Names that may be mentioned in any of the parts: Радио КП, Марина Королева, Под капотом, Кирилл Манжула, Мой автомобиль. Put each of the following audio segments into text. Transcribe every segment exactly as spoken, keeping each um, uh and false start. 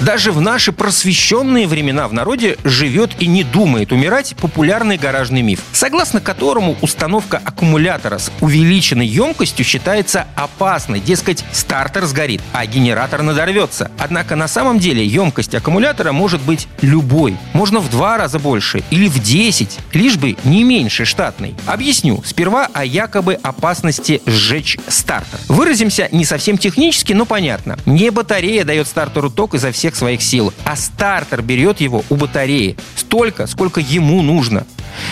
Даже в наши просвещенные времена в народе живет и не думает умирать популярный гаражный миф, согласно которому установка аккумулятора с увеличенной емкостью считается опасной. Дескать, стартер сгорит, а генератор надорвется. Однако на самом деле емкость аккумулятора может быть любой. Можно в два раза больше или в десять, лишь бы не меньше штатной. Объясню сперва о якобы опасности сжечь стартер. Выразимся не совсем технически, но понятно. Не батарея дает стартеру ток изо всех своих сил, а стартер берет его у батареи столько, сколько ему нужно.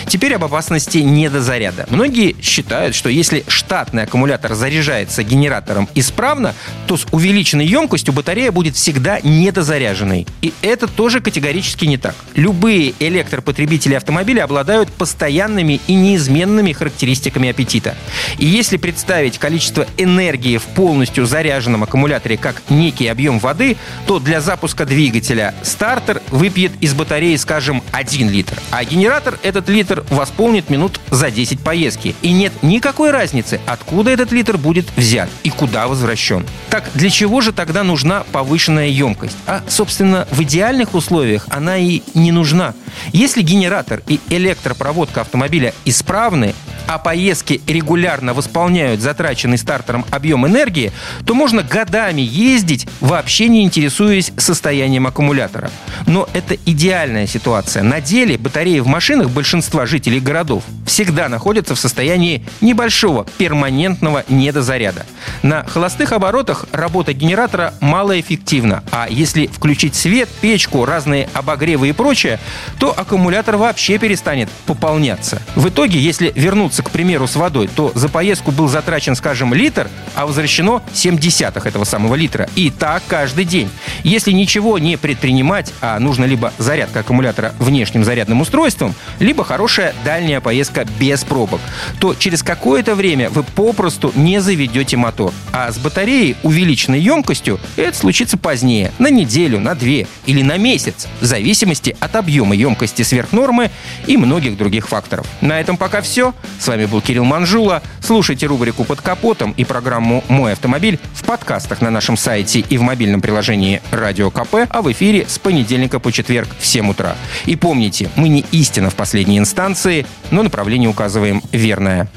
Теперь об опасности недозаряда. Многие считают, что если штатный аккумулятор заряжается генератором исправно, то с увеличенной емкостью батарея будет всегда недозаряженной. И это тоже категорически не так. Любые электропотребители автомобиля обладают постоянными и неизменными характеристиками аппетита. И если представить количество энергии в полностью заряженном аккумуляторе как некий объем воды, то для запуска двигателя стартер выпьет из батареи, скажем, один литр, а генератор этот литр восполнит минут за десять поездки. И нет никакой разницы, откуда этот литр будет взят и куда возвращен. Так для чего же тогда нужна повышенная емкость? А, собственно, в идеальных условиях она и не нужна. Если генератор и электропроводка автомобиля исправны, а поездки регулярно восполняют затраченный стартером объем энергии, то можно годами ездить, вообще не интересуясь состоянием аккумулятора. Но это идеальная ситуация. На деле батареи в машинах большинства жителей городов всегда находятся в состоянии небольшого перманентного недозаряда. На холостых оборотах работа генератора малоэффективна, а если включить свет, печку, разные обогревы и прочее, то аккумулятор вообще перестанет пополняться. В итоге, если вернуться к примеру с водой, то за поездку был затрачен, скажем, литр, а возвращено ноль целых семь десятых этого самого литра. И так каждый день. Если ничего не предпринимать, а нужно либо зарядка аккумулятора внешним зарядным устройством, либо хорошая дальняя поездка без пробок, то через какое-то время вы попросту не заведете мотор. А с батареей, увеличенной емкостью, это случится позднее, на неделю, на две или на месяц, в зависимости от объема емкости сверхнормы и многих других факторов. На этом пока все. С вами был Кирилл Манжула. Слушайте рубрику «Под капотом» и программу «Мой автомобиль» в подкастах на нашем сайте и в мобильном приложении «Радио КП», а в эфире с понедельника по четверг в семь утра. И помните, мы не истина в последней инстанции, но направление указываем верное.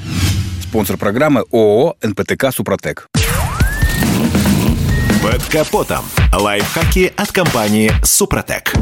Спонсор программы ООО «эн пэ тэ ка Супротек». «Под капотом» – лайфхаки от компании «Супротек».